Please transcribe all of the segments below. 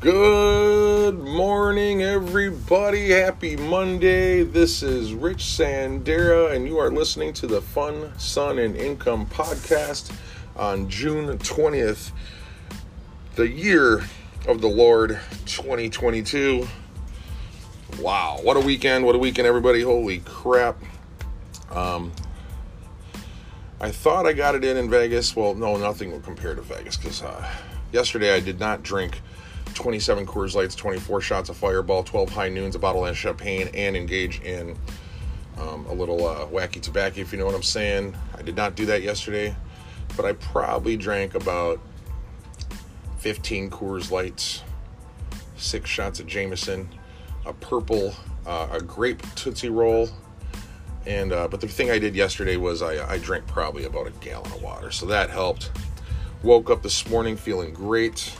Good morning, everybody. Happy Monday. This is Rich Sendera, and you are listening to the Fun, Sun, and Income podcast on June 20th, the year of the Lord 2022. Wow, what a weekend. What a weekend, everybody. Holy crap. I thought I got it in Vegas. Well, no, nothing will compare to Vegas because yesterday I did not drink 27 Coors Lights, 24 shots of Fireball, 12 High Noons, a bottle of champagne, and engage in a little wacky tobacco, if you know what I'm saying. I did not do that yesterday, but I probably drank about 15 Coors Lights, 6 shots of Jameson, a grape Tootsie Roll, and but the thing I did yesterday was I drank probably about a gallon of water, so that helped. Woke up this morning feeling great.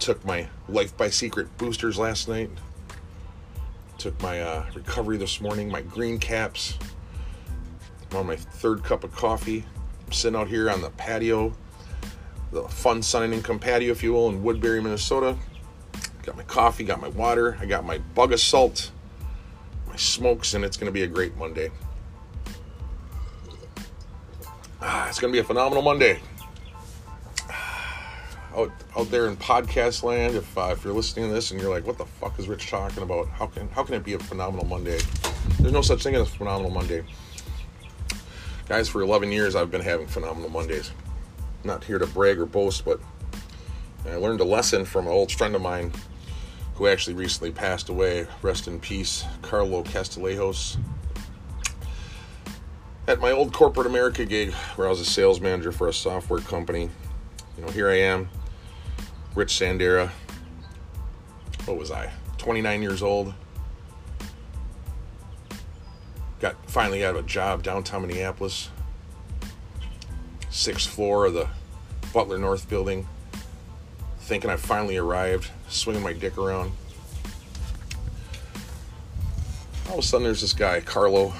Took my Life by Seacret boosters last night. Took my recovery this morning, my green caps. I'm on my third cup of coffee. I'm sitting out here on the patio, the Fun, Sun, and Income patio, if you will, in Woodbury, Minnesota. Got my coffee, got my water, I got my bug assault, my smokes, and it's going to be a great Monday. It's going to be a phenomenal Monday. Out there in podcast land, if you're listening to this and you're like, what the fuck is Rich talking about? How can it be a phenomenal Monday? There's no such thing as a phenomenal Monday. Guys, for 11 years, I've been having phenomenal Mondays. I'm not here to brag or boast, but I learned a lesson from an old friend of mine who actually recently passed away. Rest in peace, Carlo Castillejos. At my old corporate America gig, where I was a sales manager for a software company, you know, here I am. Rich Sendera, what was I, 29 years old, finally got a job downtown Minneapolis, 6th floor of the Butler North building, thinking I finally arrived, swinging my dick around. All of a sudden there's this guy, Carlo,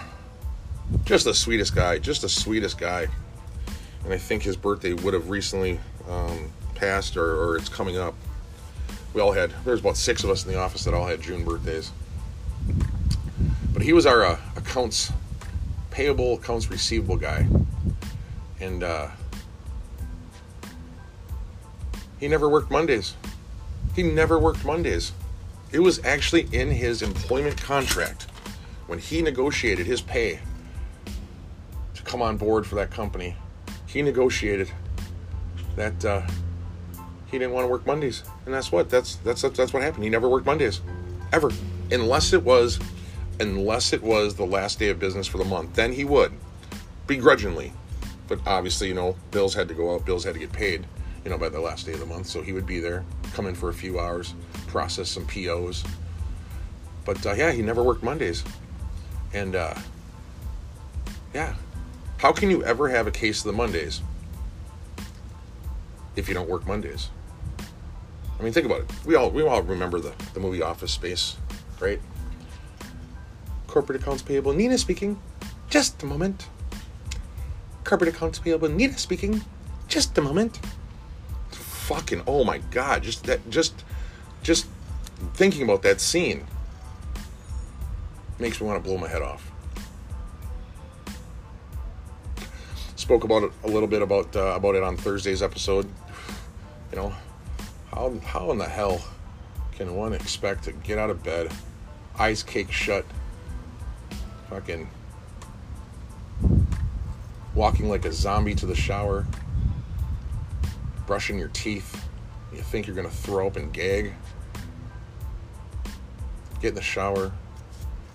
just the sweetest guy, and I think his birthday would have recently passed or it's coming up. We all had, there's about 6 of us in the office that all had June birthdays. But he was our accounts payable, accounts receivable guy. And he never worked Mondays. It was actually in his employment contract when he negotiated his pay to come on board for that company. He negotiated that he didn't want to work Mondays, and that's what happened. He never worked Mondays, ever, unless it was the last day of business for the month. Then he would, begrudgingly, but obviously, you know, bills had to go out, bills had to get paid, you know, by the last day of the month. So he would be there, come in for a few hours, process some POs. But yeah, he never worked Mondays, and yeah, how can you ever have a case of the Mondays if you don't work Mondays? I mean, think about it. We all remember the movie Office Space, right? Corporate accounts payable, Nina speaking. Just a moment. Corporate accounts payable, Nina speaking. Just a moment. Fucking, oh my God. Just thinking about that scene makes me want to blow my head off. Spoke about it a little bit about it on Thursday's episode. You know, how in the hell can one expect to get out of bed, eyes caked shut, fucking walking like a zombie to the shower, brushing your teeth, you think you're gonna throw up and gag, get in the shower,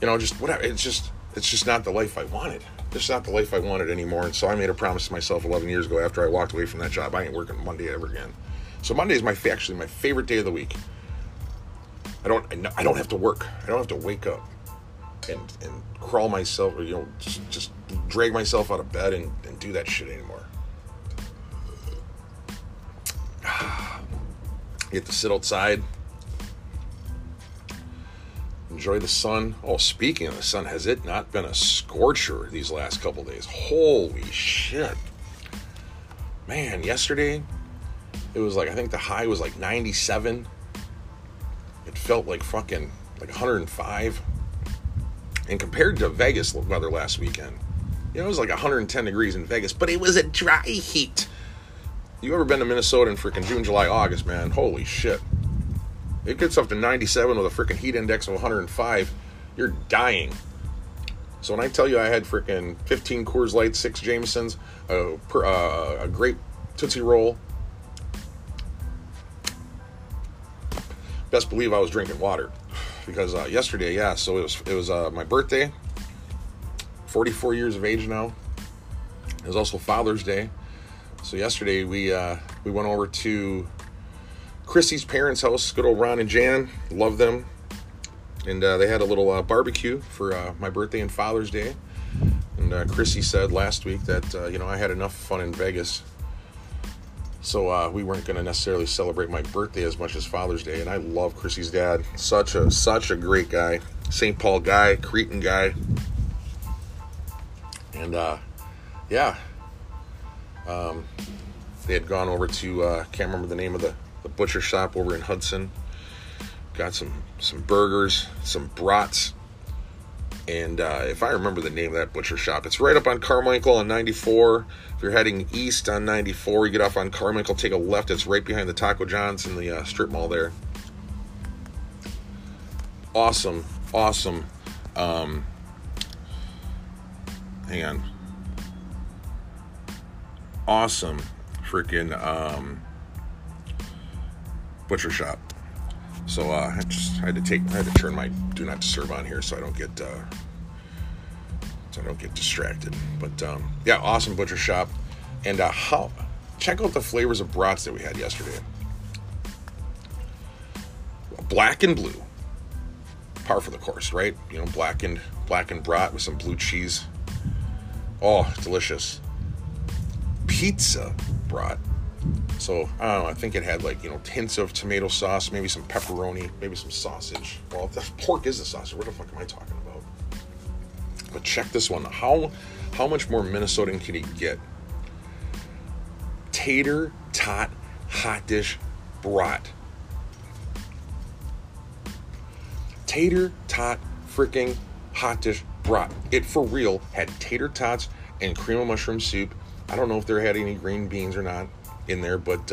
you know, just whatever. It's just not the life I wanted. It's not the life I wanted anymore. And so I made a promise to myself 11 years ago after I walked away from that job. I ain't working Monday ever again. So Monday is actually my favorite day of the week. I don't have to work. I don't have to wake up and crawl myself or, you know, just drag myself out of bed and do that shit anymore. You have to sit outside. Enjoy the sun. Oh, speaking of the sun, has it not been a scorcher these last couple days? Holy shit. Man, yesterday, it was like, I think the high was like 97. it felt like fucking like 105. And compared to Vegas weather last weekend, you know, it was like 110 degrees in Vegas, but it was a dry heat. You ever been to Minnesota in freaking June, July, August, man? Holy shit. It gets up to 97 with a freaking heat index of 105. You're dying. So when I tell you I had freaking 15 Coors Light, 6 Jamesons, a grape Tootsie Roll, best believe I was drinking water. Because yesterday, yeah, so it was my birthday, 44 years of age now. It was also Father's Day. So yesterday we went over to Chrissy's parents' house, good old Ron and Jan, love them. And they had a little barbecue for my birthday and Father's Day. And Chrissy said last week that, you know, I had enough fun in Vegas. So we weren't going to necessarily celebrate my birthday as much as Father's Day. And I love Chrissy's dad. Such a great guy. St. Paul guy, Cretan guy. And, yeah. They had gone over to, can't remember the name of the butcher shop over in Hudson. Got some burgers, some brats, and if I remember the name of that butcher shop, it's right up on Carmichael on 94. If you're heading east on 94, you get off on Carmichael, take a left. It's right behind the Taco John's in the strip mall there. Awesome. Hang on. Awesome freaking butcher shop. So I just had to turn my do not disturb on here so I don't get distracted. But yeah, awesome butcher shop, and check out the flavors of brats that we had yesterday. Black and blue, par for the course, right? You know, black and brat with some blue cheese. Oh, delicious. Pizza brat. So, I don't know, I think it had, like, you know, hints of tomato sauce, maybe some pepperoni, maybe some sausage. Well, the pork is the sausage. What the fuck am I talking about? But check this one. How much more Minnesotan can you get? Tater tot hot dish brat. Tater tot freaking hot dish brat. It, for real, had tater tots and cream of mushroom soup. I don't know if there had any green beans or not in there, but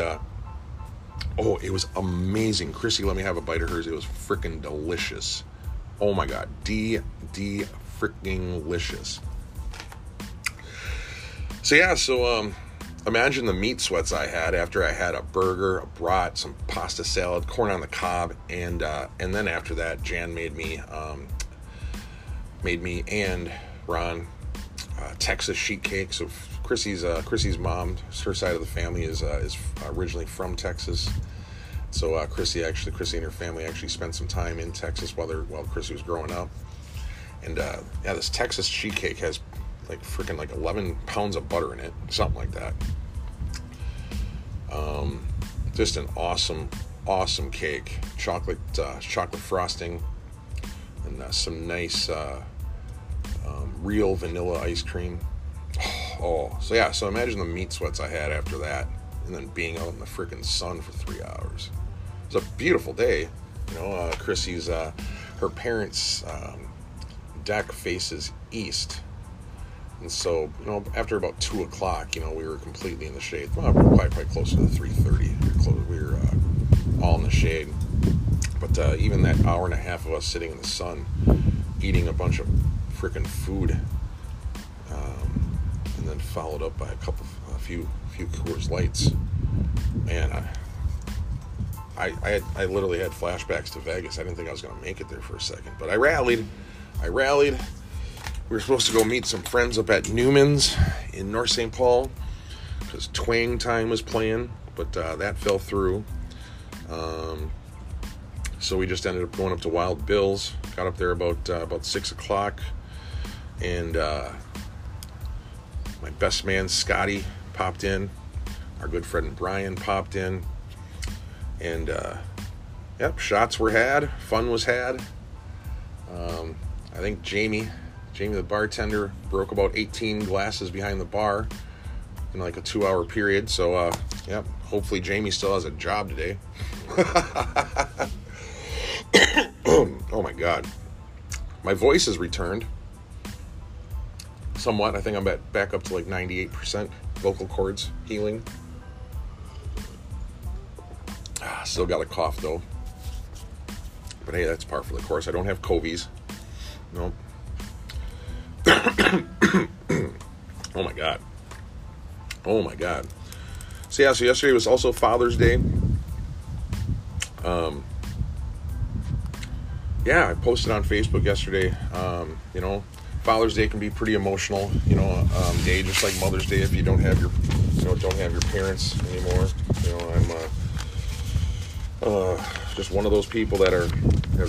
it was amazing. Chrissy let me have a bite of hers. It was freaking delicious. Oh my god, d freaking delicious. So yeah, imagine the meat sweats I had after I had a burger, a brat, some pasta salad, corn on the cob, and then after that, Jan made me and Ron Texas sheet cakes. So Chrissy's mom, her side of the family is originally from Texas, so Chrissy and her family actually spent some time in Texas while Chrissy was growing up. And yeah, this Texas sheet cake has like freaking like 11 pounds of butter in it, something like that. Just an awesome cake, chocolate frosting, and some nice real vanilla ice cream. So yeah, so imagine the meat sweats I had after that, and then being out in the freaking sun for 3 hours. It was a beautiful day, you know. Chrissy's, her parents' deck faces east, and so, you know, after about 2 o'clock, you know, we were completely in the shade. Well, we were quite close to the 3:30. We were all in the shade, but even that hour and a half of us sitting in the sun, eating a bunch of freaking food. And then followed up by a few Coors Lights. Man, I literally had flashbacks to Vegas. I didn't think I was going to make it there for a second, but I rallied. We were supposed to go meet some friends up at Newman's in North St. Paul because Twang Time was playing, but that fell through. So we just ended up going up to Wild Bill's. Got up there about 6 o'clock, and my best man, Scotty, popped in. Our good friend, Brian, popped in. And, yep, shots were had. Fun was had. I think Jamie the bartender, broke about 18 glasses behind the bar in like a 2-hour period. So, yep, hopefully Jamie still has a job today. Oh my God. My voice has returned somewhat. I think I'm at back up to like 98% vocal cords healing. Still got a cough though. But hey, that's par for the course. I don't have covies. Nope. Oh my God. Oh my God. So yeah, so yesterday was also Father's Day. Yeah, I posted on Facebook yesterday, you know, Father's Day can be pretty emotional, you know, day, just like Mother's Day if you don't have your, you know, don't have your parents anymore. You know, I'm just one of those people that have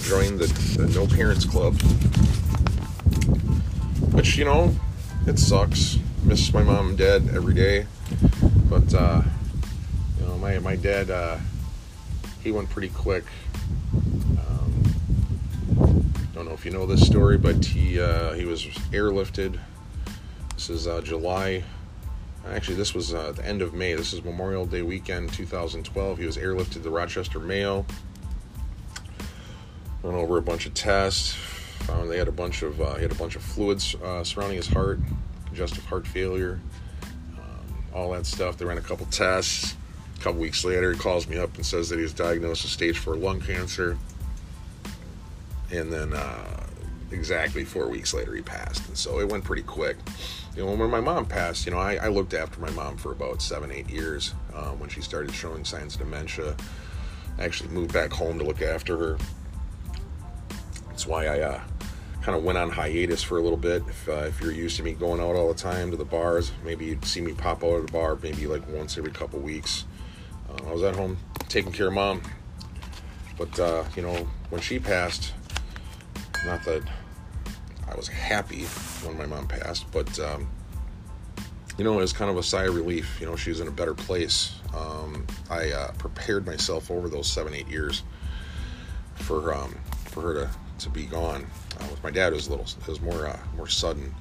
joined the No Parents Club, which, you know, it sucks. Miss my mom and dad every day, but, you know, my dad, he went pretty quick. Don't know if you know this story, but he was airlifted. This is July. Actually, this was the end of May. This is Memorial Day weekend, 2012. He was airlifted to Rochester, Mayo. Went over a bunch of tests. Found they had a bunch of he had a bunch of fluids surrounding his heart, congestive heart failure, all that stuff. They ran a couple tests. A couple weeks later, he calls me up and says that he was diagnosed with stage 4 lung cancer. And then exactly 4 weeks later, he passed. And so it went pretty quick. You know, when my mom passed, you know, I looked after my mom for about 7-8 years when she started showing signs of dementia. I actually moved back home to look after her. That's why I kind of went on hiatus for a little bit. If you're used to me going out all the time to the bars, maybe you'd see me pop out at a bar maybe like once every couple weeks. I was at home taking care of mom. But, you know, when she passed... Not that I was happy when my mom passed, but, you know, it was kind of a sigh of relief. You know, she was in a better place. I prepared myself over those 7-8 years for her to be gone. With my dad, it was more sudden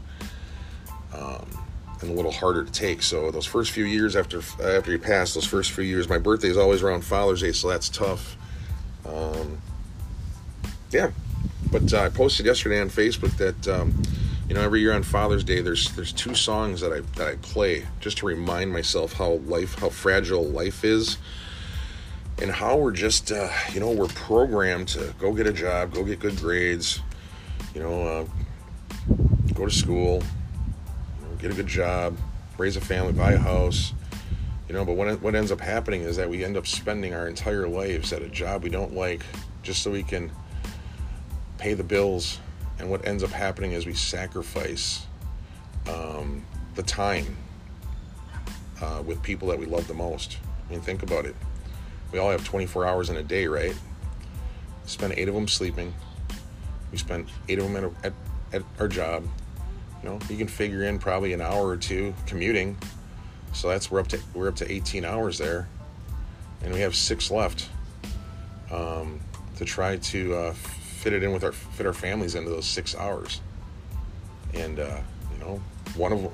and a little harder to take. So those first few years after he passed, those first few years, my birthday is always around Father's Day, so that's tough. Yeah. But I posted yesterday on Facebook that, you know, every year on Father's Day, there's two songs that I play just to remind myself how fragile life is, and how we're just, you know, we're programmed to go get a job, go get good grades, you know, go to school, you know, get a good job, raise a family, buy a house, you know. But what ends up happening is that we end up spending our entire lives at a job we don't like just so we can pay the bills, and what ends up happening is we sacrifice the time with people that we love the most. I mean, think about it. We all have 24 hours in a day, right? Spend 8 of them sleeping. We spend 8 of them at our job. You know, you can figure in probably an hour or two commuting. So that's we're up to 18 hours there, and we have 6 left to try to. Fit our families into those 6 hours, and you know, one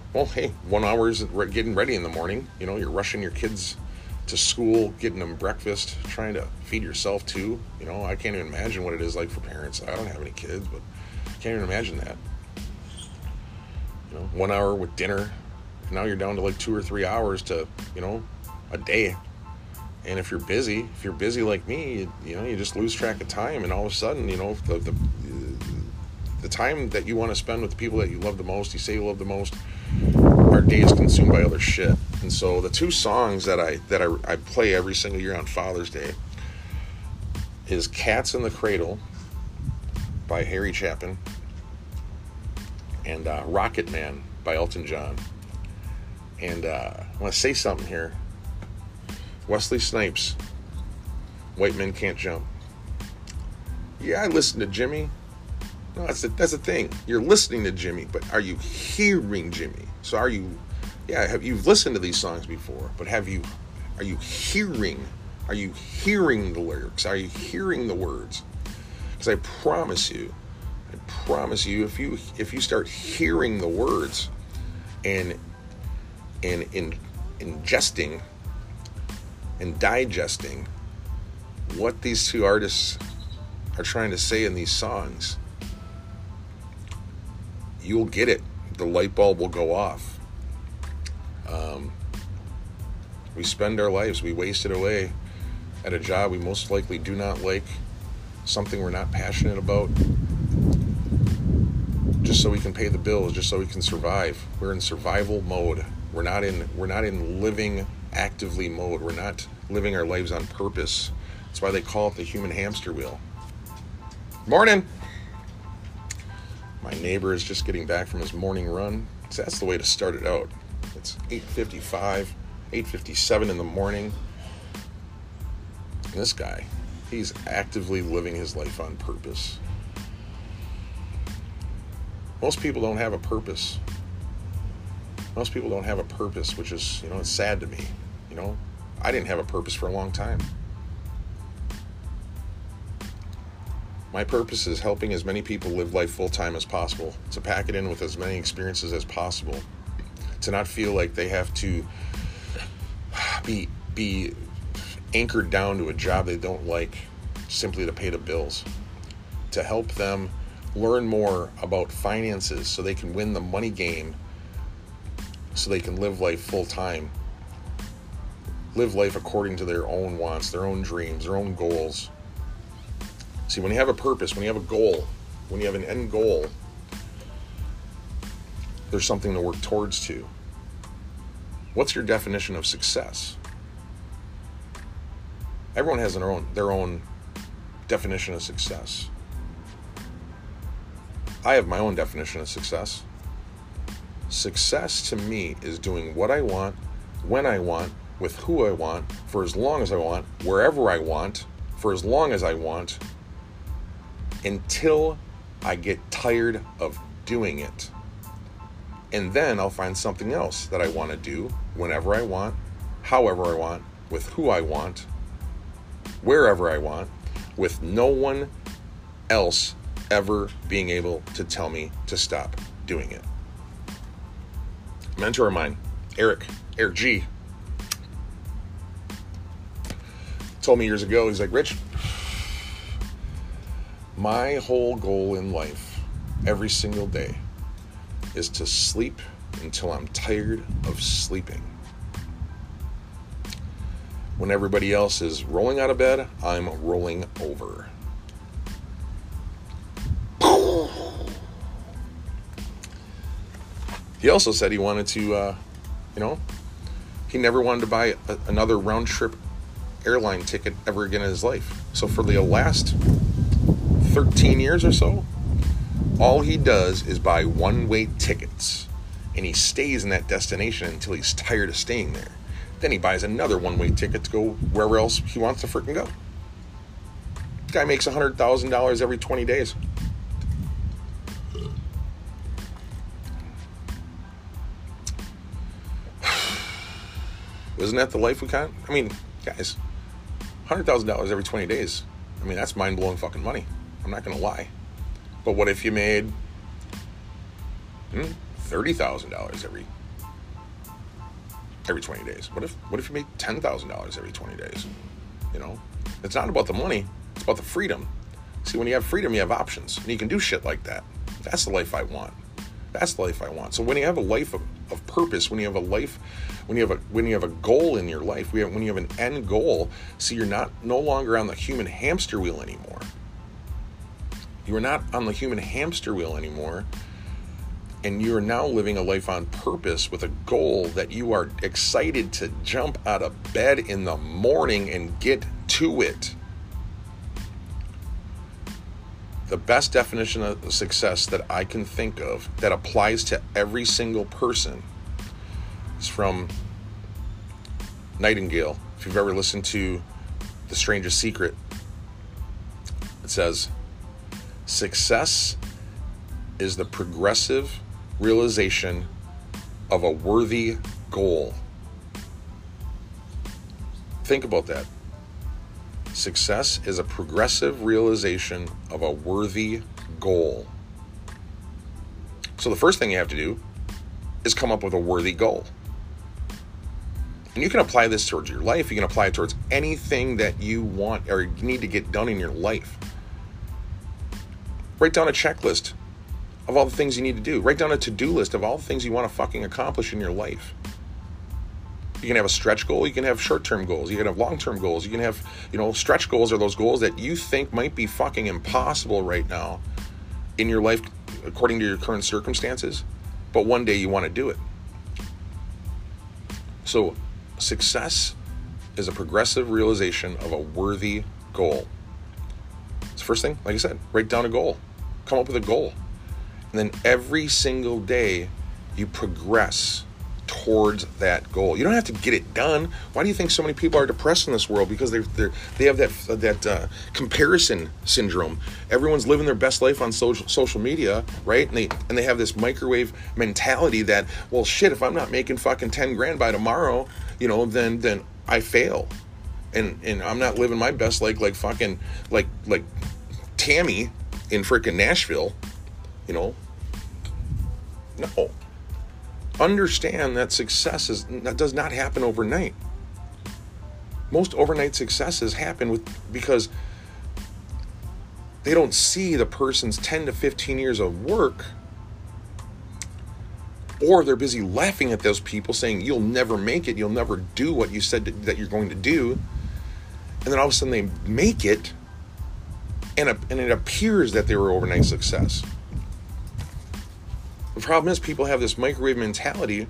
hour is getting ready in the morning. You know, you're rushing your kids to school, getting them breakfast, trying to feed yourself too. You know, I can't even imagine what it is like for parents. I don't have any kids, but I can't even imagine that. You know, 1 hour with dinner, and now you're down to like 2 or 3 hours to, you know, a day. And if you're busy like me, you know, you just lose track of time. And all of a sudden, you know, the time that you want to spend with the people that you love the most, you say you love the most, our day is consumed by other shit. And so the two songs that I play every single year on Father's Day is Cats in the Cradle by Harry Chapin and Rocket Man by Elton John. And I want to say something here. Wesley Snipes, White Men Can't Jump. Yeah, I listen to Jimmy. No, that's the thing. You're listening to Jimmy, but are you hearing Jimmy? So are you? Yeah, you've listened to these songs before, but have you? Are you hearing? Are you hearing the lyrics? Are you hearing the words? Because I promise you, if you start hearing the words, and ingesting. And digesting what these two artists are trying to say in these songs, you'll get it. The light bulb will go off. We spend our lives, we waste it away at a job we most likely do not like, something we're not passionate about, just so we can pay the bills, just so we can survive. We're in survival mode. We're not in living actively mode. We're not living our lives on purpose. That's why they call it the human hamster wheel. Morning. My neighbor is just getting back from his morning run. So that's the way to start it out. It's 8:55, 8:57 in the morning. And this guy, he's actively living his life on purpose. Most people don't have a purpose. Most people don't have a purpose, which is, it's sad to me. I didn't have a purpose for a long time. My purpose is helping as many people live life full-time as possible, to pack it in with as many experiences as possible, to not feel like they have to be anchored down to a job they don't like simply to pay the bills, to help them learn more about finances so they can win the money game, so they can live life full-time, live life according to their own wants, their own dreams, their own goals. See, when you have a purpose, when you have a goal, when you have an end goal, there's something to work towards to. What's your definition of success? Everyone has their own definition of success. I have my own definition of success. Success to me is doing what I want, when I want, with who I want, for as long as I want, wherever I want, for as long as I want, until I get tired of doing it. And then I'll find something else that I want to do whenever I want, however I want, with who I want, wherever I want, with no one else ever being able to tell me to stop doing it. A mentor of mine, Eric G, told me years ago, he's like, Rich, my whole goal in life, every single day, is to sleep until I'm tired of sleeping. When everybody else is rolling out of bed, I'm rolling over. He also said he wanted to, he never wanted to buy another round-trip airline ticket ever again in his life. So for the last 13 years or so, all he does is buy one-way tickets, and he stays in that destination until he's tired of staying there. Then he buys another one-way ticket to go wherever else he wants to freaking go. The guy makes $100,000 every 20 days. Isn't that the life we kind of, guys, $100,000 every 20 days. That's mind-blowing fucking money. I'm not going to lie. But what if you made $30,000 every 20 days? What if you made $10,000 every 20 days? It's not about the money. It's about the freedom. See, when you have freedom, you have options. And you can do shit like that. That's the life I want. That's the life I want. So when you have a life of purpose, when you have a life, when you have a goal in your life, when you have an end goal, see, you're no longer on the human hamster wheel anymore. You are not on the human hamster wheel anymore, and you are now living a life on purpose with a goal that you are excited to jump out of bed in the morning and get to it. The best definition of success that I can think of that applies to every single person is from Nightingale. If you've ever listened to The Strangest Secret, it says, success is the progressive realization of a worthy goal. Think about that. Success is a progressive realization of a worthy goal. So the first thing you have to do is come up with a worthy goal. And you can apply this towards your life. You can apply it towards anything that you want or need to get done in your life. Write down a checklist of all the things you need to do. Write down a to-do list of all the things you want to fucking accomplish in your life. You can have a stretch goal. You can have short-term goals. You can have long-term goals. You can have, stretch goals are those goals that you think might be fucking impossible right now in your life according to your current circumstances, but one day you want to do it. So success is a progressive realization of a worthy goal. It's the first thing, like I said, write down a goal. Come up with a goal. And then every single day you progress towards that goal. You don't have to get it done. Why do you think so many people are depressed in this world? Because they have that comparison syndrome. Everyone's living their best life on social media, right? And they have this microwave mentality that, well, shit, if I'm not making fucking 10 grand by tomorrow, then I fail, and I'm not living my best life like fucking Tammy in freaking Nashville, No. Understand that success does not happen overnight. Most overnight successes happen because they don't see the person's 10 to 15 years of work, or they're busy laughing at those people saying, you'll never make it, you'll never do what you said that you're going to do. And then all of a sudden they make it, and it appears that they were overnight success. The problem is people have this microwave mentality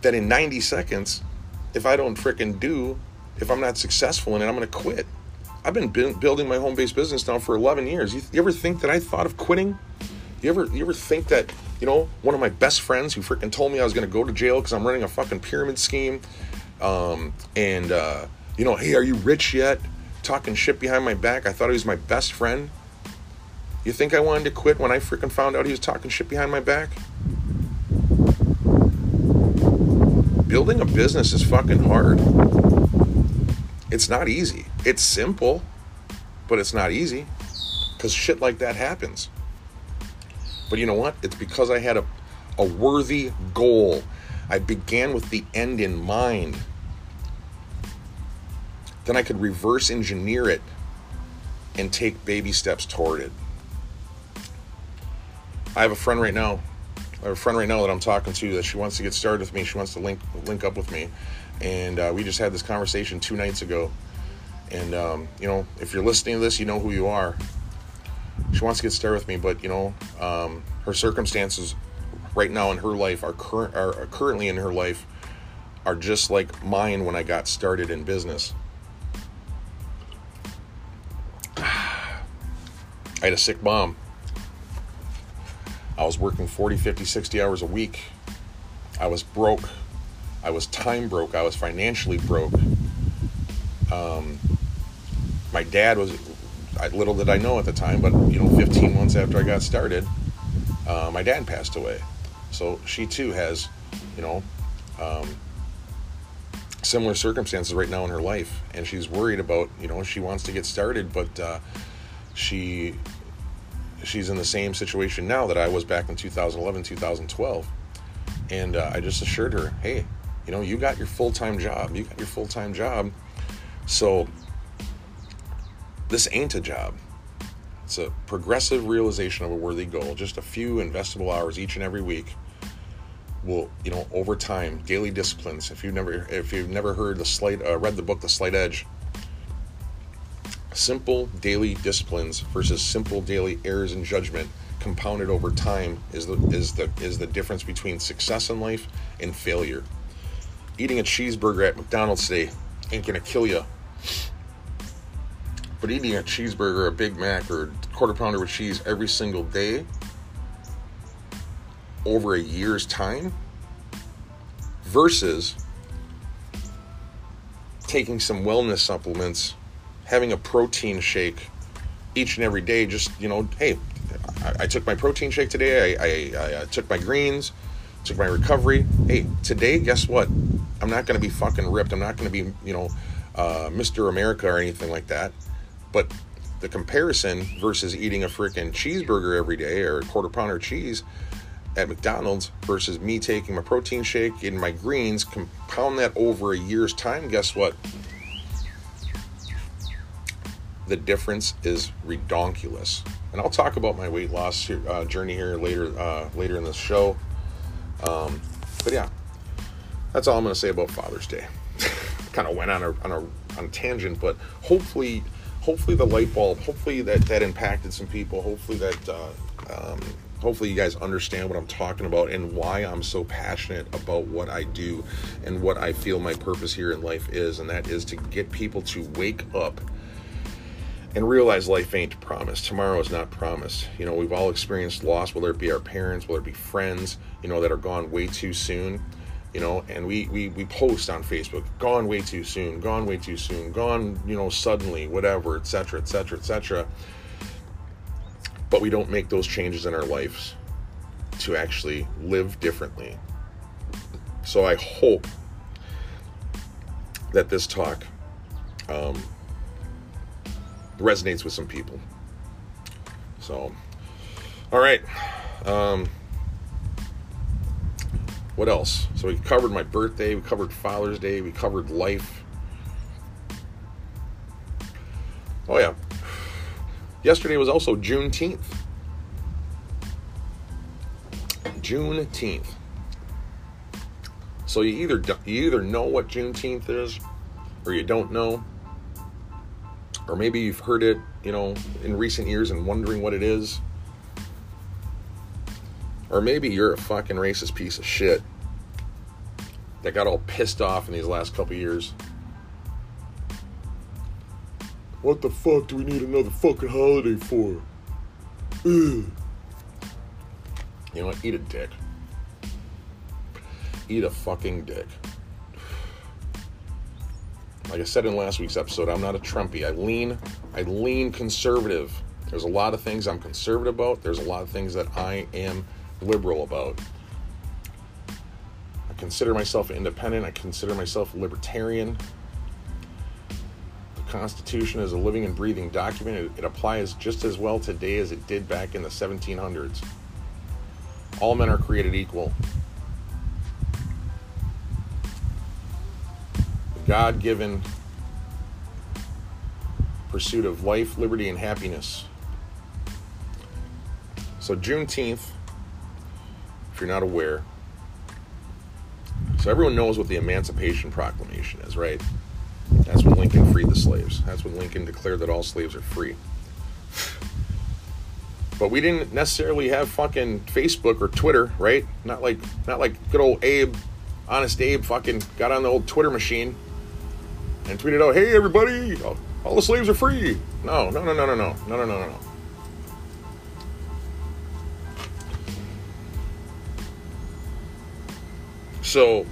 that in 90 seconds, if I'm not successful in it, I'm going to quit. I've been building my home-based business now for 11 years. You ever think that I thought of quitting? You ever think that, one of my best friends who freaking told me I was going to go to jail because I'm running a fucking pyramid scheme, hey, are you rich yet? Talking shit behind my back. I thought he was my best friend. You think I wanted to quit when I freaking found out he was talking shit behind my back? Building a business is fucking hard. It's not easy. It's simple, but it's not easy because shit like that happens. But you know what? It's because I had a worthy goal. I began with the end in mind. Then I could reverse engineer it and take baby steps toward it. I have a friend right now that I'm talking to that she wants to get started with me. She wants to link up with me. And we just had this conversation 2 nights ago. And, if you're listening to this, you know who you are. She wants to get started with me, but, her circumstances right now in her life are currently in her life are just like mine when I got started in business. I had a sick mom. I was working 40, 50, 60 hours a week. I was broke. I was time broke. I was financially broke. My dad was, little did I know at the time, but 15 months after I got started, my dad passed away. So she too has, similar circumstances right now in her life. And she's worried about, she wants to get started, but she's in the same situation now that I was back in 2011, 2012. And I just assured her, hey, you got your full-time job. So this ain't a job. It's a progressive realization of a worthy goal. Just a few investable hours each and every week will, over time, daily disciplines. If you've never heard read the book, The Slight Edge, simple daily disciplines versus simple daily errors in judgment compounded over time is the difference between success in life and failure. Eating a cheeseburger at McDonald's today ain't gonna kill you, but eating a cheeseburger, a Big Mac, or a quarter pounder with cheese every single day over a year's time versus taking some wellness supplements, having a protein shake each and every day, just, hey, I took my protein shake today, I took my greens, took my recovery. Hey, today, guess what? I'm not going to be fucking ripped. I'm not going to be, Mr. America or anything like that. But the comparison versus eating a freaking cheeseburger every day or a quarter pounder cheese at McDonald's versus me taking my protein shake, eating my greens, compound that over a year's time, guess what? the difference is redonkulous. And I'll talk about my weight loss journey here later in this show. But yeah, that's all I'm going to say about Father's Day. Kind of went on a tangent, but hopefully the light bulb, hopefully that impacted some people. Hopefully that, hopefully you guys understand what I'm talking about and why I'm so passionate about what I do and what I feel my purpose here in life is. And that is to get people to wake up and realize life ain't promised. Tomorrow is not promised. You know, we've all experienced loss, whether it be our parents, whether it be friends, you know, that are gone way too soon. You know, and we post on Facebook, gone way too soon, gone way too soon, gone, you know, suddenly, whatever, et cetera, et cetera, et cetera. But we don't make those changes in our lives to actually live differently. So I hope that this talk resonates with some people. So, all right. What else? So we covered my birthday, we covered Father's Day, we covered life. Oh yeah. Yesterday was also Juneteenth. Juneteenth. So you either know what Juneteenth is, or you don't know, or maybe you've heard it, you know, in recent years and wondering what it is. Or maybe you're a fucking racist piece of shit that got all pissed off in these last couple years. What the fuck do we need another fucking holiday for? Ugh. You know what? Eat a dick. Eat a fucking dick. Like I said in last week's episode, I'm not a Trumpy. I lean conservative. There's a lot of things I'm conservative about. There's a lot of things that I am liberal about. I consider myself independent. I consider myself libertarian. The Constitution is a living and breathing document. It applies just as well today as it did back in the 1700s. All men are created equal. The God-given pursuit of life, liberty, and happiness. So Juneteenth, if you're not aware, so everyone knows what the Emancipation Proclamation is, right? That's when Lincoln freed the slaves. That's when Lincoln declared that all slaves are free. But we didn't necessarily have fucking Facebook or Twitter, right? Not like good old Abe, Honest Abe fucking got on the old Twitter machine and tweeted out, hey everybody, all the slaves are free. No. So,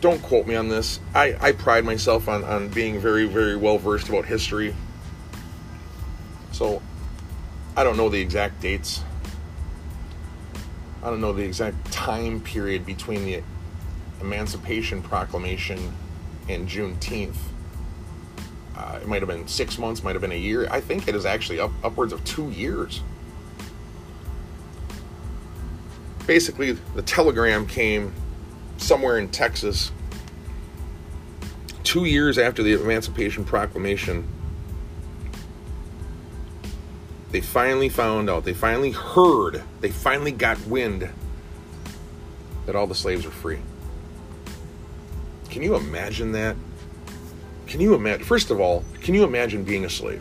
don't quote me on this. I pride myself on being very, very well versed about history. So, I don't know the exact dates. I don't know the exact time period between the Emancipation Proclamation and Juneteenth. It might have been 6 months, might have been a year. I think it is actually upwards of 2 years. Basically, the telegram came somewhere in Texas 2 years after the Emancipation Proclamation. They finally found out, they finally heard, they finally got wind that all the slaves were free. Can you imagine that? Can you imagine, first of all, can you imagine being a slave?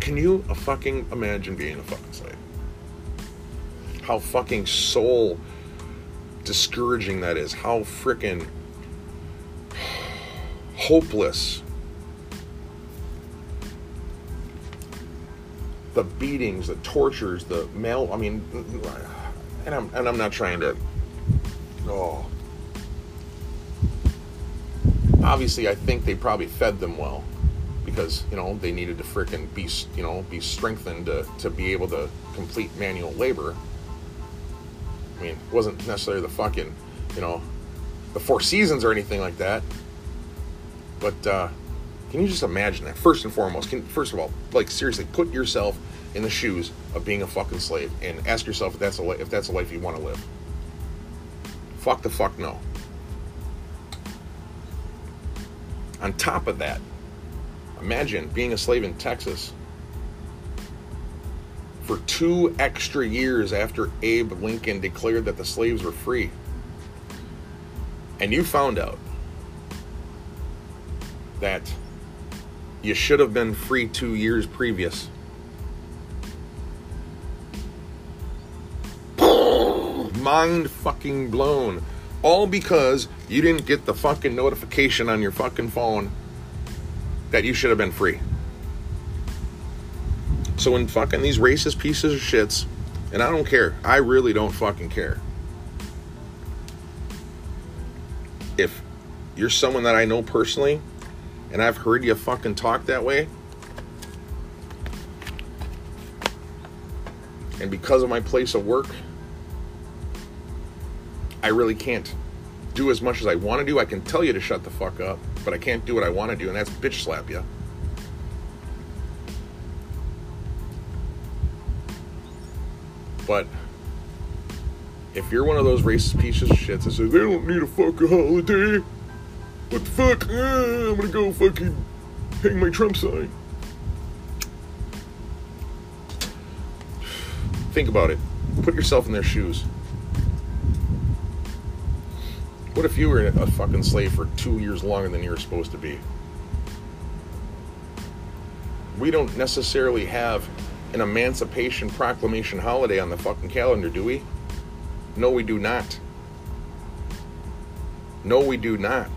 Can you fucking imagine being a fucking slave? How fucking soul discouraging that is. How frickin' hopeless. The beatings, the tortures, the I mean, and I'm not trying to, oh. Obviously, I think they probably fed them well because, you know, they needed to frickin' be, you know, be strengthened to be able to complete manual labor. I mean, it wasn't necessarily the fucking, you know, the Four Seasons or anything like that. But can you just imagine that? First and foremost, first of all, like seriously, put yourself in the shoes of being a fucking slave and ask yourself if that's a life you want to live. Fuck the fuck no. On top of that, Imagine being a slave in Texas for 2 extra years after Abe Lincoln declared that the slaves were free. And you found out that you should have been free 2 years previous. Mind fucking blown. All because you didn't get the fucking notification on your fucking phone that you should have been free. So when fucking these racist pieces of shits, and I don't care, I really don't fucking care. If you're someone that I know personally, and I've heard you fucking talk that way, and because of my place of work, I really can't do as much as I want to do. I can tell you to shut the fuck up, but I can't do what I want to do, and that's bitch slap you. But if you're one of those racist pieces of shit that says, they don't need a fucking holiday. What the fuck? I'm gonna go fucking hang my Trump sign. Think about it. Put yourself in their shoes. What if you were a fucking slave for 2 years longer than you were supposed to be? We don't necessarily have an Emancipation Proclamation holiday on the fucking calendar, do we? No, we do not. No, we do not.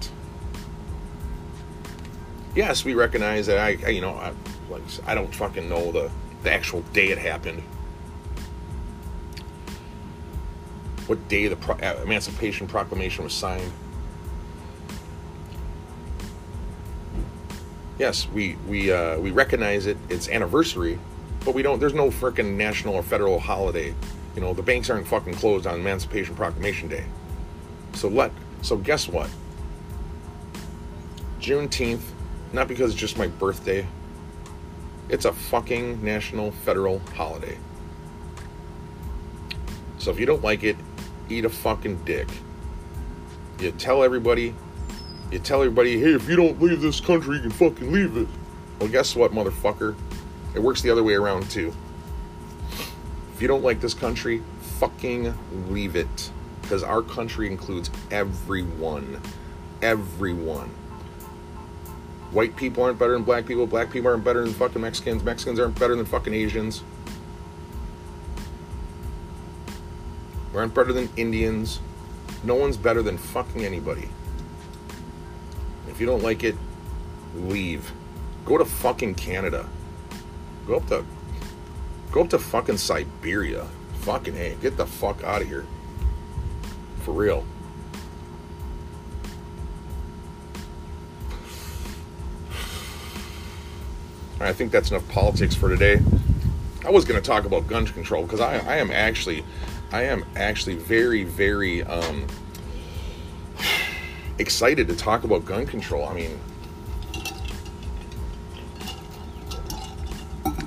Yes, we recognize that I don't fucking know the actual day it happened. What day the Emancipation Proclamation was signed. Yes, we recognize it. Its anniversary. But we don't, there's no frickin' national or federal holiday. You know, the banks aren't fucking closed on Emancipation Proclamation Day. So guess what? Juneteenth, not because it's just my birthday. It's a fucking national federal holiday. So if you don't like it, eat a fucking dick. You tell everybody, hey, if you don't leave this country, you can fucking leave it. Well, guess what, motherfucker? It works the other way around, too. If you don't like this country, fucking leave it. Because our country includes everyone. Everyone. White people aren't better than black people. Black people aren't better than fucking Mexicans. Mexicans aren't better than fucking Asians. We aren't better than Indians. No one's better than fucking anybody. If you don't like it, leave. Go to fucking Canada. Go up to fucking Siberia. Fucking hey, get the fuck out of here. For real. All right, I think that's enough politics for today. I was going to talk about gun control because I am actually very, very excited to talk about gun control. I mean,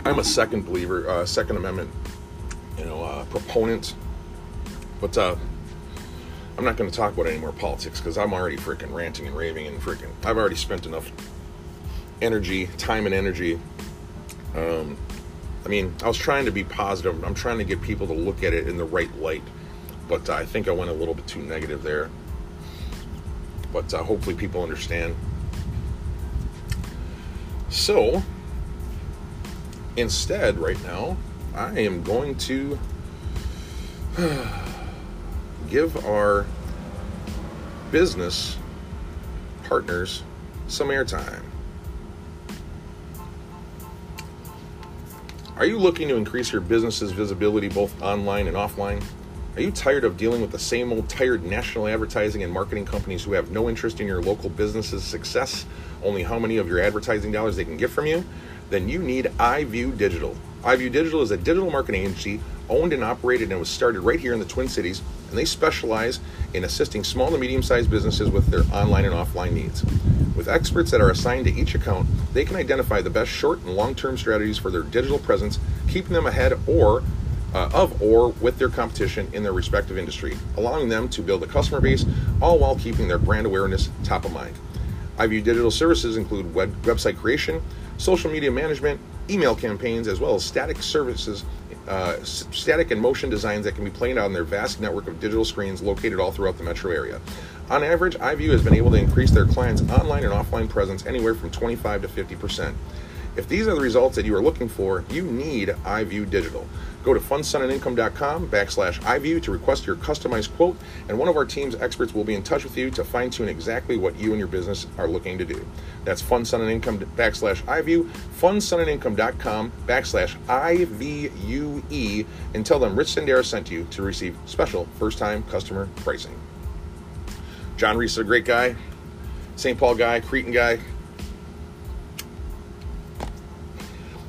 I'm a Second Amendment, proponent, but I'm not going to talk about any more politics because I'm already freaking ranting and raving and freaking. I've already spent enough time and energy. I was trying to be positive. I'm trying to get people to look at it in the right light, but I think I went a little bit too negative there. But hopefully, people understand. So. Instead, right now, I am going to give our business partners some airtime. Are you looking to increase your business's visibility both online and offline? Are you tired of dealing with the same old tired national advertising and marketing companies who have no interest in your local business's success, only how many of your advertising dollars they can get from you? Then you need iVue Digital. iVue Digital is a digital marketing agency owned and operated and was started right here in the Twin Cities, and they specialize in assisting small to medium-sized businesses with their online and offline needs. With experts that are assigned to each account, they can identify the best short and long-term strategies for their digital presence, keeping them ahead or with their competition in their respective industry, allowing them to build a customer base, all while keeping their brand awareness top of mind. iVue Digital services include website creation, social media management, email campaigns, as well as static services, static and motion designs that can be played on their vast network of digital screens located all throughout the metro area. On average, iVue has been able to increase their clients' online and offline presence anywhere from 25 to 50%. If these are the results that you are looking for, you need iVue Digital. Go to funsunandincome.com/iVue to request your customized quote, and one of our team's experts will be in touch with you to fine-tune exactly what you and your business are looking to do. That's funsunandincome.com/iVue, funsunandincome.com/IVUE, and tell them Rich Sendera sent you to receive special first-time customer pricing. John Reese is a great guy, St. Paul guy, Cretan guy.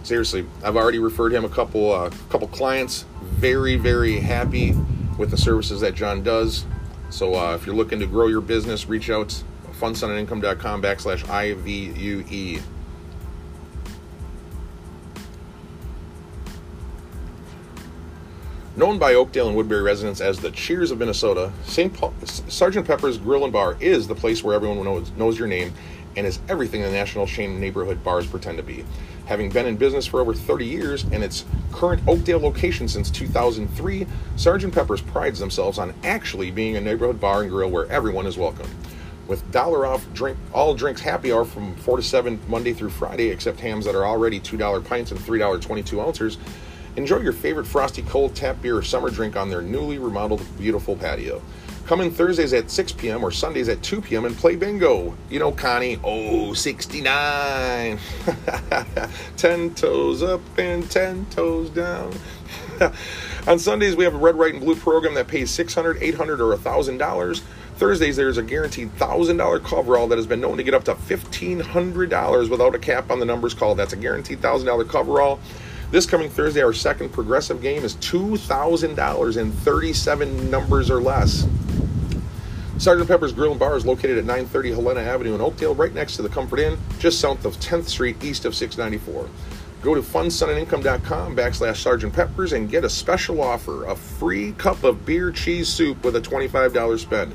Seriously, I've already referred him a couple clients. Very, very happy with the services that John does. So if you're looking to grow your business, reach out funsunandincome.com/IVUE. Known by Oakdale and Woodbury residents as the Cheers of Minnesota, Sgt. Pepper's Grill and Bar is the place where everyone knows your name and is everything the national chain neighborhood bars pretend to be. Having been in business for over 30 years and its current Oakdale location since 2003, Sgt. Pepper's prides themselves on actually being a neighborhood bar and grill where everyone is welcome. With $1 off all drinks happy hour from 4 to 7 Monday through Friday, except hams that are already $2 pints and $3.22 ounces, enjoy your favorite frosty cold tap beer or summer drink on their newly remodeled beautiful patio. Come in Thursdays at 6 p.m. or Sundays at 2 p.m. and play bingo. You know, Connie, 69. 10 toes up and 10 toes down. On Sundays, we have a red, white, and blue program that pays $600, $800, or $1,000. Thursdays, there's a guaranteed $1,000 coverall that has been known to get up to $1,500 without a cap on the numbers called. That's a guaranteed $1,000 coverall. This coming Thursday, our second progressive game is $2,000 in 37 numbers or less. Sgt. Pepper's Grill and Bar is located at 930 Helena Avenue in Oakdale, right next to the Comfort Inn, just south of 10th Street, east of 694. Go to funsunandincome.com/Sgt. Pepper's and get a special offer, a free cup of beer cheese soup with a $25 spend.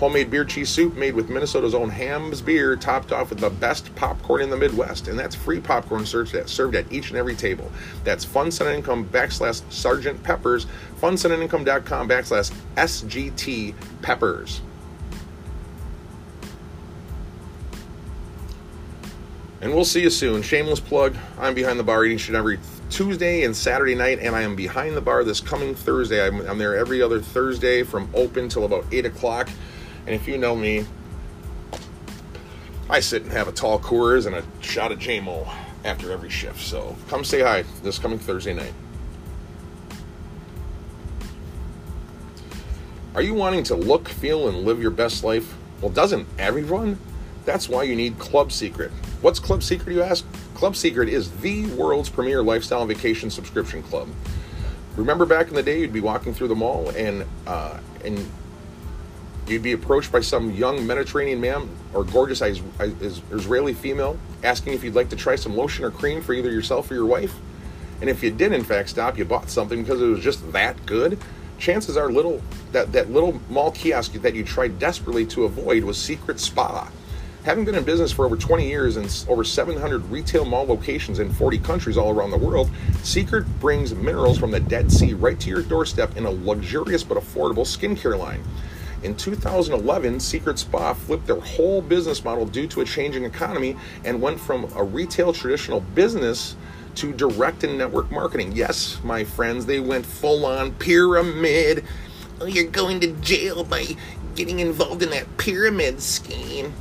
Homemade beer cheese soup made with Minnesota's own Ham's beer, topped off with the best popcorn in the Midwest. And that's free popcorn served at each and every table. That's funsunandincome.com/Sgt. Pepper's, funsunandincome.com/SGT Peppers. And we'll see you soon. Shameless plug, I'm behind the bar each and every Tuesday and Saturday night, and I am behind the bar this coming Thursday. I'm there every other Thursday from open till about 8 o'clock. And if you know me, I sit and have a tall Coors and a shot of J-Mo after every shift. So come say hi this coming Thursday night. Are you wanting to look, feel, and live your best life? Well, doesn't everyone? That's why you need Club Seacret. What's Club Seacret, you ask? Club Seacret is the world's premier lifestyle vacation subscription club. Remember back in the day, you'd be walking through the mall and you'd be approached by some young Mediterranean man or gorgeous Israeli female asking if you'd like to try some lotion or cream for either yourself or your wife. And if you did, in fact, stop, you bought something because it was just that good. Chances are that little mall kiosk that you tried desperately to avoid was Seacret Spa. Having been in business for over 20 years and over 700 retail mall locations in 40 countries all around the world, Seacret brings minerals from the Dead Sea right to your doorstep in a luxurious but affordable skincare line. In 2011, Seacret Spa flipped their whole business model due to a changing economy and went from a retail traditional business to direct and network marketing. Yes, my friends, they went full-on pyramid. Oh, you're going to jail by getting involved in that pyramid scheme.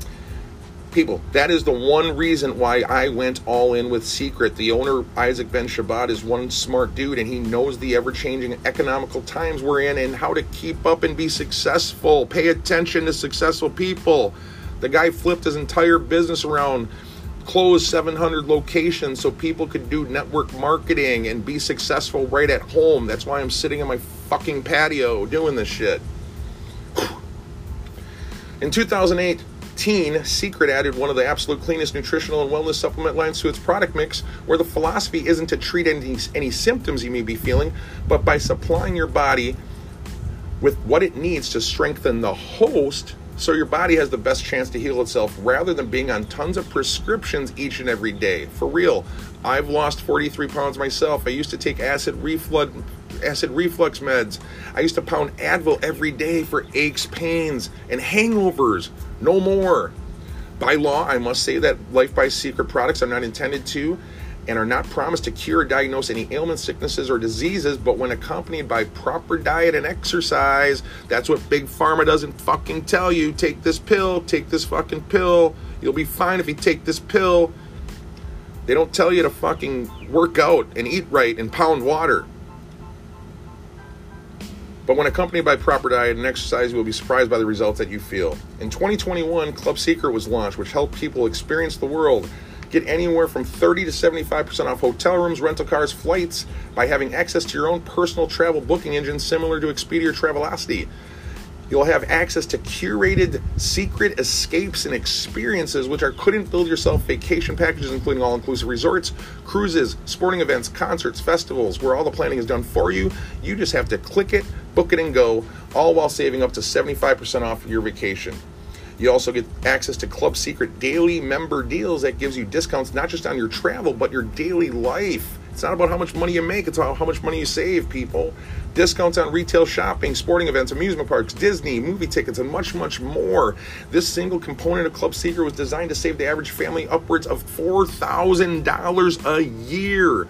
People, that is the one reason why I went all in with Seacret. The owner, Isaac Ben Shabbat, is one smart dude, and he knows the ever-changing economical times we're in and how to keep up and be successful. Pay attention to successful people. The guy flipped his entire business around, closed 700 locations so people could do network marketing and be successful right at home. That's why I'm sitting on my fucking patio doing this shit. In 2008... Seacret added one of the absolute cleanest nutritional and wellness supplement lines to its product mix, where the philosophy isn't to treat any symptoms you may be feeling, but by supplying your body with what it needs to strengthen the host so your body has the best chance to heal itself rather than being on tons of prescriptions each and every day. For real, I've lost 43 pounds myself. I used to take acid reflux meds. I used to pound Advil every day for aches, pains, and hangovers. No more. By law, I must say that Life by Seacret products are not intended to and are not promised to cure or diagnose any ailments, sicknesses, or diseases, but when accompanied by proper diet and exercise, that's what Big Pharma doesn't fucking tell you. Take this pill, take this fucking pill. You'll be fine if you take this pill. They don't tell you to fucking work out and eat right and pound water. But when accompanied by proper diet and exercise, you will be surprised by the results that you feel. In 2021, Club Seacret was launched, which helped people experience the world. Get anywhere from 30 to 75% off hotel rooms, rental cars, flights by having access to your own personal travel booking engine similar to Expedia or Travelocity. You'll have access to curated Seacret escapes and experiences, which are couldn't-build-yourself vacation packages, including all-inclusive resorts, cruises, sporting events, concerts, festivals, where all the planning is done for you. You just have to click it, book it, and go, all while saving up to 75% off your vacation. You also get access to Club Seacret daily member deals that gives you discounts not just on your travel, but your daily life. It's not about how much money you make, it's about how much money you save, people. Discounts on retail shopping, sporting events, amusement parks, Disney, movie tickets, and much, much more. This single component of Club Seacret was designed to save the average family upwards of $4,000 a year.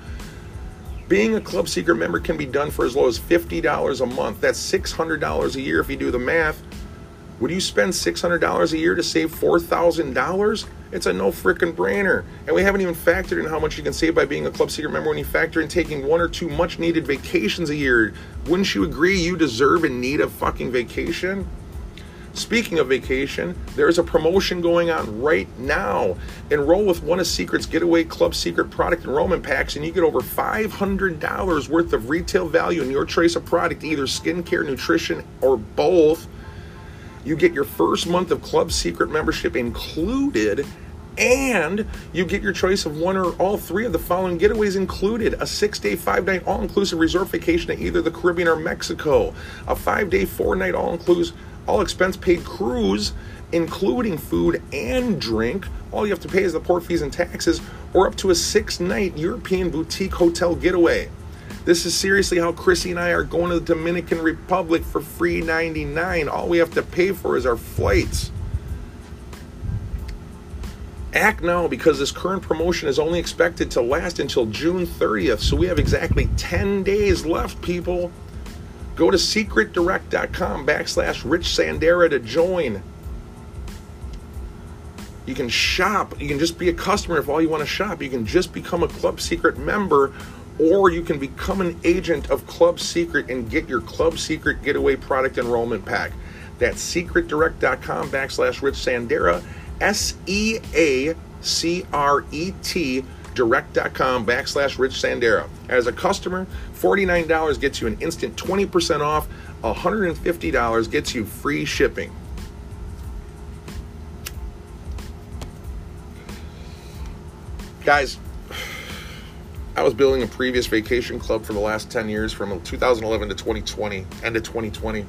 Being a Club Seacret member can be done for as low as $50 a month. That's $600 a year if you do the math. Would you spend $600 a year to save $4,000? It's a no frickin' brainer. And we haven't even factored in how much you can save by being a Club Seacret member when you factor in taking one or two much needed vacations a year. Wouldn't you agree you deserve and need a fucking vacation? Speaking of vacation, there's a promotion going on right now. Enroll with one of Seacret's getaway Club Seacret product enrollment packs and you get over $500 worth of retail value in your choice of product, either skincare, nutrition, or both. You get your first month of Club Seacret membership included, and you get your choice of one or all three of the following getaways included: a 6-day, 5-night all-inclusive resort vacation to either the Caribbean or Mexico, a 5-day, 4-night all-inclusive, all-expense-paid cruise, including food and drink. All you have to pay is the port fees and taxes, or up to a 6-night European boutique hotel getaway. This is seriously how Chrissy and I are going to the Dominican Republic for free $99. All we have to pay for is our flights. Act now, because this current promotion is only expected to last until June 30th. So we have exactly 10 days left, people. Go to secretdirect.com/Rich Sendera to join. You can shop. You can just be a customer if all you want to shop. You can just become a Club Seacret member, or you can become an agent of Club Seacret and get your Club Seacret Getaway Product Enrollment Pack. That's secretdirect.com/Rich Sendera, SEACRET.com/Rich Sendera. As a customer, $49 gets you an instant 20% off, $150 gets you free shipping. Guys, I was building a previous vacation club for the last 10 years, from 2011 to 2020, end of 2020.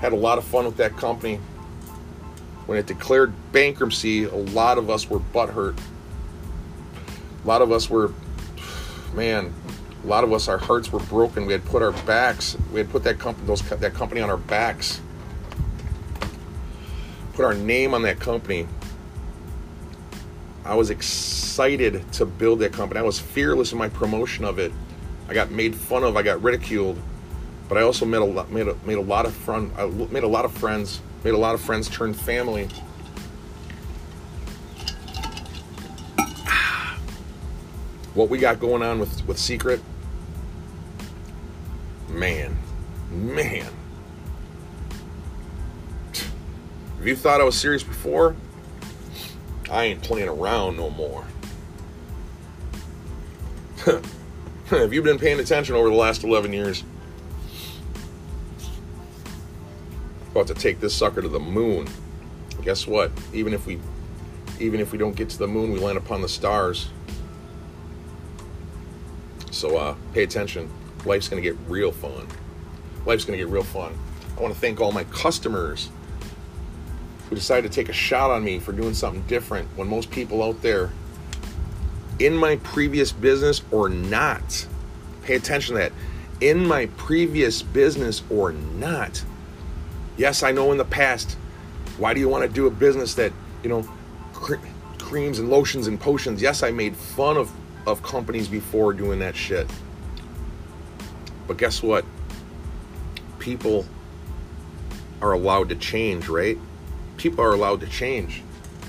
Had a lot of fun with that company. When it declared bankruptcy, a lot of us were butthurt. A lot of us were, man, a lot of us, our hearts were broken. We had put our backs, we had put that company on our backs. Put our name on that company. I was excited to build that company. I was fearless in my promotion of it. I got made fun of. I got ridiculed, but I also made a lot of friends. Made a lot of friends turned family. What we got going on with Seacret, man. If you thought I was serious before, I ain't playing around no more. If you've been paying attention over the last 11 years, about to take this sucker to the moon. Guess what? Even if we don't get to the moon, we land upon the stars. So pay attention. Life's gonna get real fun. I want to thank all my customers who decided to take a shot on me for doing something different when most people out there in my previous business or not, pay attention to that, in my previous business or not. Yes, I know in the past, why do you want to do a business that, you know, creams and lotions and potions? Yes, I made fun of companies before doing that shit. But guess what? People are allowed to change, right? People are allowed to change.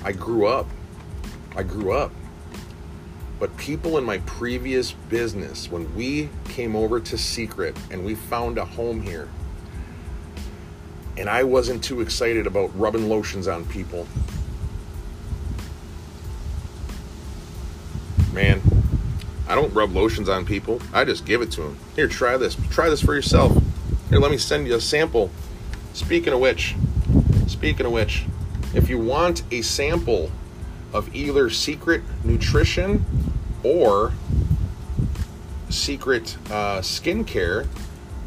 I grew up. But people in my previous business, when we came over to Seacret and we found a home here, and I wasn't too excited about rubbing lotions on people. Man, I don't rub lotions on people. I just give it to them. Here, try this. Try this for yourself. Here, let me send you a sample. Speaking of which, if you want a sample of either Seacret Nutrition or Seacret Skincare,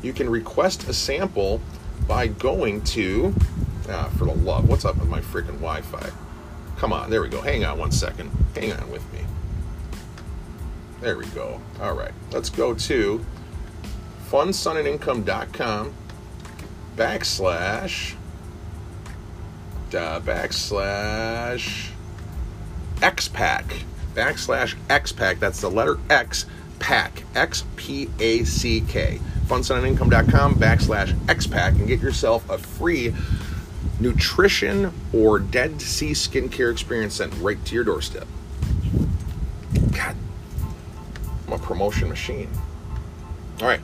you can request a sample by going to, for the love, what's up with my freaking Wi-Fi? Come on, there we go. Hang on one second. Hang on with me. There we go. All right, let's go to funsunandincome.com/xpack. That's the letter X, pack, X-P-A-C-K. funsunandincome.com/xpack and get yourself a free nutrition or Dead Sea skincare experience sent right to your doorstep. God, I'm a promotion machine. All right.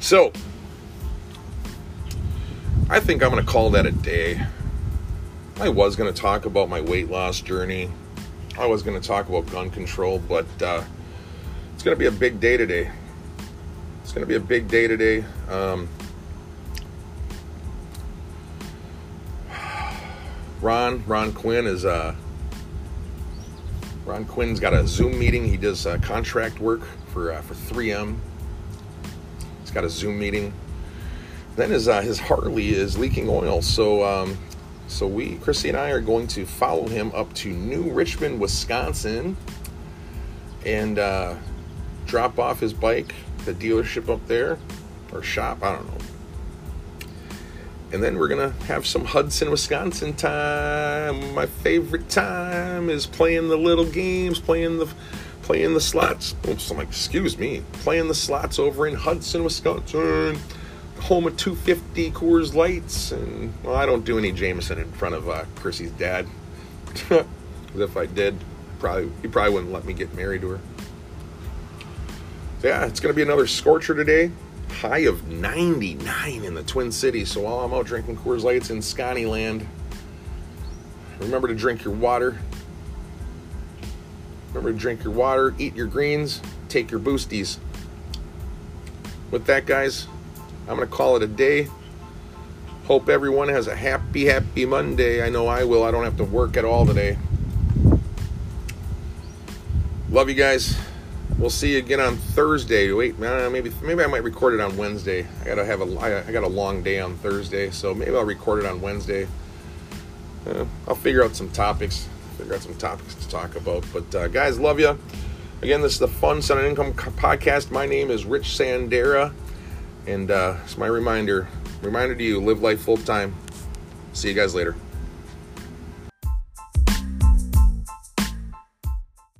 So, I think I'm going to call that a day. I was going to talk about my weight loss journey. I was going to talk about gun control, but it's going to be a big day today. It's going to be a big day today. Ron Quinn is Ron Quinn's got a Zoom meeting. He does contract work for 3M. He's got a Zoom meeting. Then his Harley is leaking oil, so Chrissy and I are going to follow him up to New Richmond, Wisconsin, and drop off his bike. The dealership up there or shop, I don't know. And then we're gonna have some Hudson, Wisconsin time. My favorite time is playing the little games, playing the slots. Oops, I'm like, excuse me, playing the slots over in Hudson, Wisconsin, home of 250 Coors Lights. And well, I don't do any Jameson in front of Chrissy's dad, because if I did, he probably wouldn't let me get married to her. Yeah, it's going to be another scorcher today. High of 99 in the Twin Cities. So while I'm out drinking Coors Lights in Sconnyland, remember to drink your water. Eat your greens, take your boosties. With that, guys, I'm going to call it a day. Hope everyone has a happy, happy Monday. I know I will. I don't have to work at all today. Love you guys. We'll see you again on Thursday. Wait, maybe I might record it on Wednesday. I got a long day on Thursday, so maybe I'll record it on Wednesday. I'll figure out some topics to talk about. But guys, love you. Again, this is the Fun Sun and Income podcast. My name is Rich Sendera, and it's my reminder to you: live life full time. See you guys later.